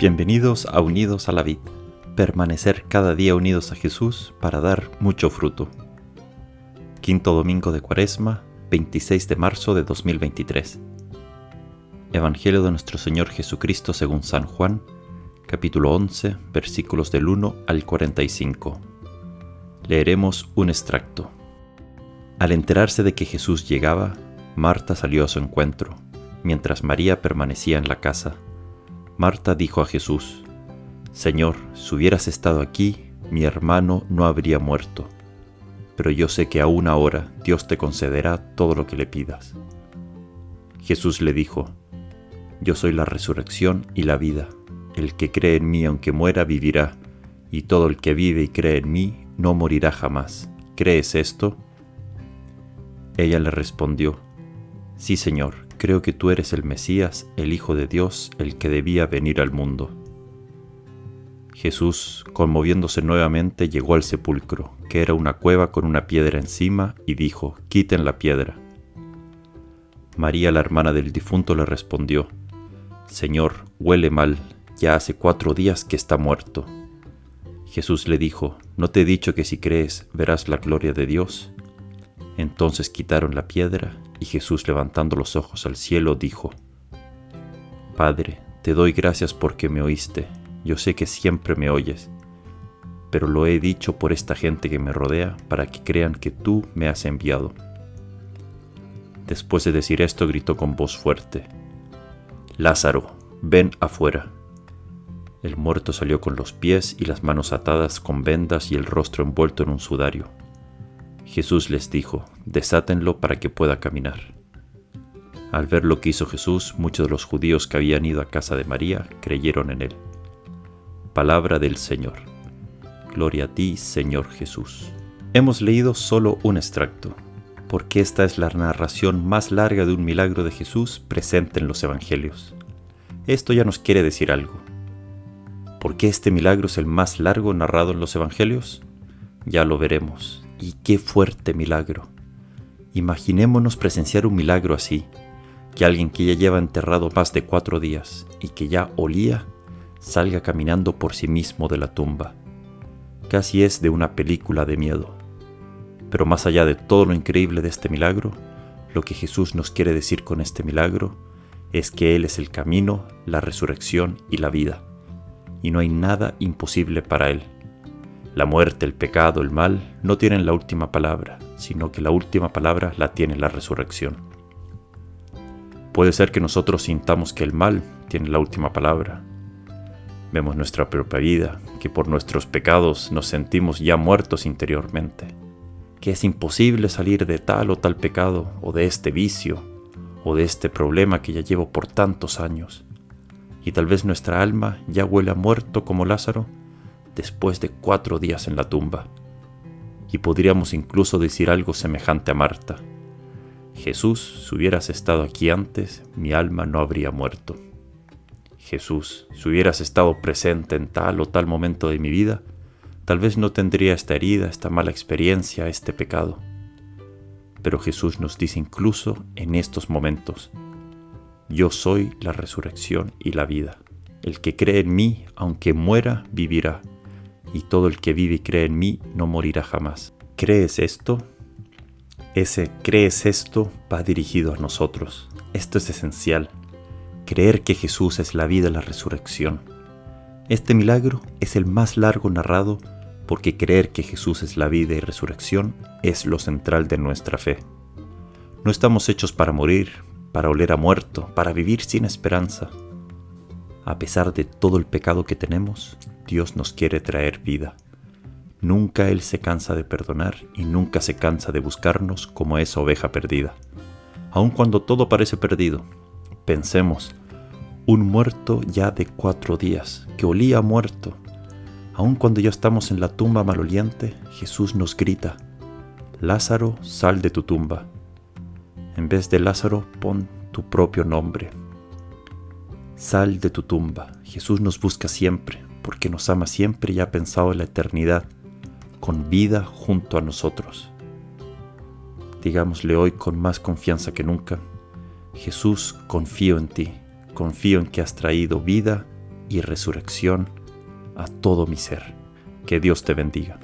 Bienvenidos a Unidos a la Vid, permanecer cada día unidos a Jesús para dar mucho fruto. Quinto Domingo de Cuaresma, 26 de marzo de 2023. Evangelio de nuestro Señor Jesucristo según San Juan, capítulo 11, versículos del 1 al 45. Leeremos un extracto. Al enterarse de que Jesús llegaba, Marta salió a su encuentro, mientras María permanecía en la casa. Marta dijo a Jesús: «Señor, si hubieras estado aquí, mi hermano no habría muerto. Pero yo sé que aún ahora Dios te concederá todo lo que le pidas». Jesús le dijo: «Yo soy la resurrección y la vida. El que cree en mí, aunque muera, vivirá. Y todo el que vive y cree en mí, no morirá jamás. ¿Crees esto?». Ella le respondió: «Sí, Señor. Creo que tú eres el Mesías, el Hijo de Dios, el que debía venir al mundo». Jesús, conmoviéndose nuevamente, llegó al sepulcro, que era una cueva con una piedra encima, y dijo: «Quiten la piedra». María, la hermana del difunto, le respondió: «Señor, huele mal, ya hace 4 días que está muerto». Jesús le dijo: «¿No te he dicho que si crees verás la gloria de Dios?». Entonces quitaron la piedra, y Jesús, levantando los ojos al cielo, dijo: «Padre, te doy gracias porque me oíste. Yo sé que siempre me oyes, pero lo he dicho por esta gente que me rodea, para que crean que tú me has enviado». Después de decir esto, gritó con voz fuerte: «Lázaro, ven afuera». El muerto salió con los pies y las manos atadas con vendas y el rostro envuelto en un sudario. Jesús les dijo: «Desátenlo para que pueda caminar». Al ver lo que hizo Jesús, muchos de los judíos que habían ido a casa de María creyeron en él. Palabra del Señor. Gloria a ti, Señor Jesús. Hemos leído solo un extracto, porque esta es la narración más larga de un milagro de Jesús presente en los evangelios. Esto ya nos quiere decir algo. ¿Por qué este milagro es el más largo narrado en los evangelios? Ya lo veremos. Y qué fuerte milagro. Imaginémonos presenciar un milagro así, que alguien que ya lleva enterrado más de 4 días y que ya olía, salga caminando por sí mismo de la tumba. Casi es de una película de miedo. Pero más allá de todo lo increíble de este milagro, lo que Jesús nos quiere decir con este milagro es que Él es el camino, la resurrección y la vida, y no hay nada imposible para Él. La muerte, el pecado, el mal no tienen la última palabra, sino que la última palabra la tiene la resurrección. Puede ser que nosotros sintamos que el mal tiene la última palabra. Vemos nuestra propia vida, que por nuestros pecados nos sentimos ya muertos interiormente, que es imposible salir de tal o tal pecado, o de este vicio, o de este problema que ya llevo por tantos años. Y tal vez nuestra alma ya huele a muerto como Lázaro, después de 4 días en la tumba. Y podríamos incluso decir algo semejante a Marta: «Jesús, si hubieras estado aquí antes, mi alma no habría muerto. Jesús, si hubieras estado presente en tal o tal momento de mi vida, tal vez no tendría esta herida, esta mala experiencia, este pecado». Pero Jesús nos dice incluso en estos momentos: «Yo soy la resurrección y la vida. El que cree en mí, aunque muera, vivirá. Y todo el que vive y cree en mí no morirá jamás. ¿Crees esto?». Ese «crees esto» va dirigido a nosotros. Esto es esencial. Creer que Jesús es la vida y la resurrección. Este milagro es el más largo narrado porque creer que Jesús es la vida y resurrección es lo central de nuestra fe. No estamos hechos para morir, para oler a muerto, para vivir sin esperanza. A pesar de todo el pecado que tenemos, Dios nos quiere traer vida. Nunca Él se cansa de perdonar y nunca se cansa de buscarnos como esa oveja perdida. Aun cuando todo parece perdido, pensemos: un muerto ya de 4 días, que olía a muerto. Aun cuando ya estamos en la tumba maloliente, Jesús nos grita: «Lázaro, sal de tu tumba». En vez de Lázaro, pon tu propio nombre. Sal de tu tumba. Jesús nos busca siempre, porque nos ama siempre y ha pensado en la eternidad, con vida junto a nosotros. Digámosle hoy con más confianza que nunca: «Jesús, confío en ti, confío en que has traído vida y resurrección a todo mi ser. Que Dios te bendiga.